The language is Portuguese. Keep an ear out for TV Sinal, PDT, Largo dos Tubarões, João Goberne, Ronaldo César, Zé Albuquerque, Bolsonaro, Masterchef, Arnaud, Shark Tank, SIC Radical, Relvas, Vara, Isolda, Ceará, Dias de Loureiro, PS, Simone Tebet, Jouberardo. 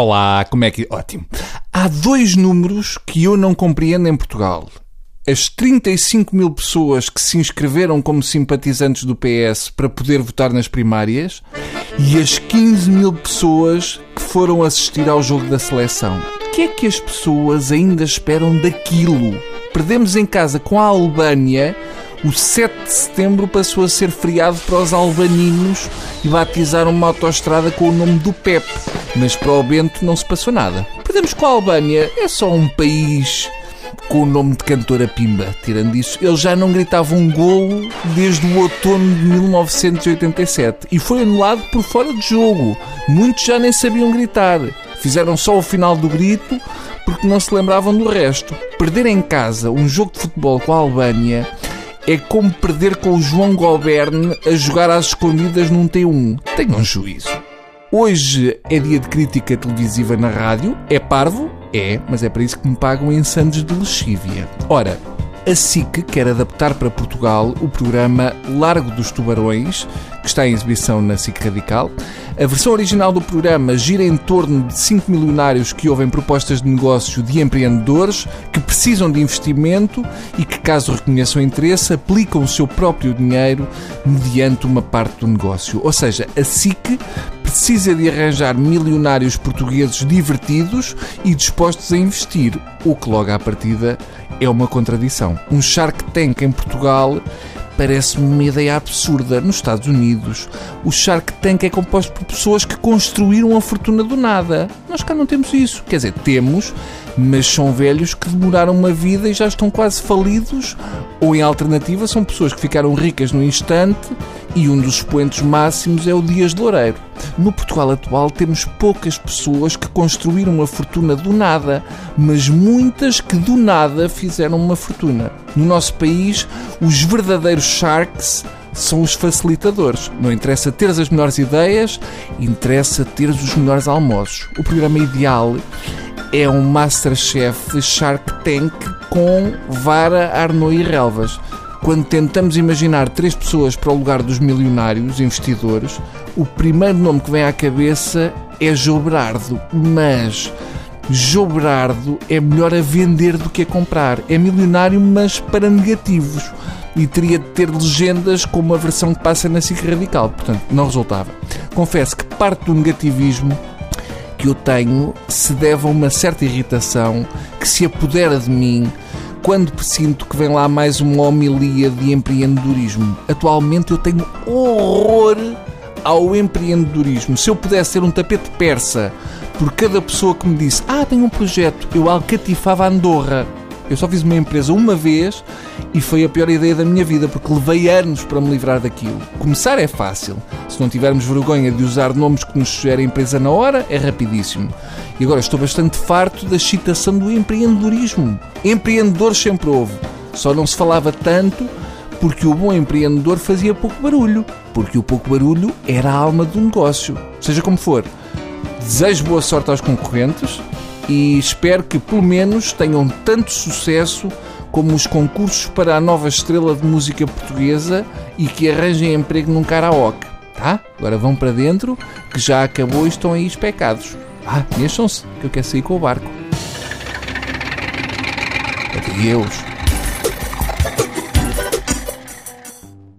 Olá, como é que... Ótimo. Há dois números que eu não compreendo em Portugal. As 35 mil pessoas que se inscreveram como simpatizantes do PS para poder votar nas primárias e as 15 mil pessoas que foram assistir ao jogo da seleção. O que é que as pessoas ainda esperam daquilo? Perdemos em casa com a Albânia... O 7 de setembro passou a ser feriado para os albaninos e batizaram uma autoestrada com o nome do Pep, mas para o Bento não se passou nada. Perdemos com a Albânia, é só um país com o nome de cantora Pimba. Tirando isso, eles já não gritavam um golo desde o outono de 1987 e foi anulado por fora de jogo. Muitos já nem sabiam gritar, fizeram só o final do grito porque não se lembravam do resto. Perder em casa um jogo de futebol com a Albânia é como perder com o João Goberne a jogar às escondidas num T1. Tenham juízo. Hoje é dia de crítica televisiva na rádio. É parvo? É, mas é para isso que me pagam em sandes de lexívia. Ora, a SIC quer adaptar para Portugal o programa Largo dos Tubarões, que está em exibição na SIC Radical. A versão original do programa gira em torno de 5 milionários que ouvem propostas de negócio de empreendedores que precisam de investimento e que, caso reconheçam interesse, aplicam o seu próprio dinheiro mediante uma parte do negócio. Ou seja, a SIC precisa de arranjar milionários portugueses divertidos e dispostos a investir, o que logo à partida é uma contradição. Um Shark Tank em Portugal... Parece-me uma ideia absurda. Nos Estados Unidos, o Shark Tank é composto por pessoas que construíram a fortuna do nada. Nós cá não temos isso. Quer dizer, temos, mas são velhos que demoraram uma vida e já estão quase falidos. Ou, em alternativa, são pessoas que ficaram ricas no instante e um dos expoentes máximos é o Dias de Loureiro. No Portugal atual temos poucas pessoas que construíram uma fortuna do nada, mas muitas que do nada fizeram uma fortuna. No nosso país, os verdadeiros sharks são os facilitadores. Não interessa teres as melhores ideias, interessa teres os melhores almoços. O programa ideal é um Masterchef Shark Tank com Vara, Arnaud e Relvas. Quando tentamos imaginar três pessoas para o lugar dos milionários, investidores, o primeiro nome que vem à cabeça é Jouberardo, mas Jouberardo é melhor a vender do que a comprar. É milionário, mas para negativos, e teria de ter legendas como a versão que passa na SIC Radical, portanto não resultava. Confesso que parte do negativismo que eu tenho se deve a uma certa irritação que se apodera de mim quando presinto que vem lá mais uma homilia de empreendedorismo. Atualmente eu tenho horror ao empreendedorismo. Se eu pudesse ter um tapete persa por cada pessoa que me disse tenho um projeto, eu alcatifava a Andorra. Eu só fiz uma empresa uma vez e foi a pior ideia da minha vida, porque levei anos para me livrar daquilo. Começar é fácil. Se não tivermos vergonha de usar nomes que nos sugere a empresa na hora, é rapidíssimo. E agora estou bastante farto da excitação do empreendedorismo. Empreendedores sempre houve. Só não se falava tanto porque o bom empreendedor fazia pouco barulho. Porque o pouco barulho era a alma do negócio. Seja como for, desejo boa sorte aos concorrentes e espero que, pelo menos, tenham tanto sucesso como os concursos para a nova estrela de música portuguesa e que arranjem emprego num karaoke, tá? Agora vão para dentro, que já acabou e estão aí especados. Mexam-se, que eu quero sair com o barco. Adeus.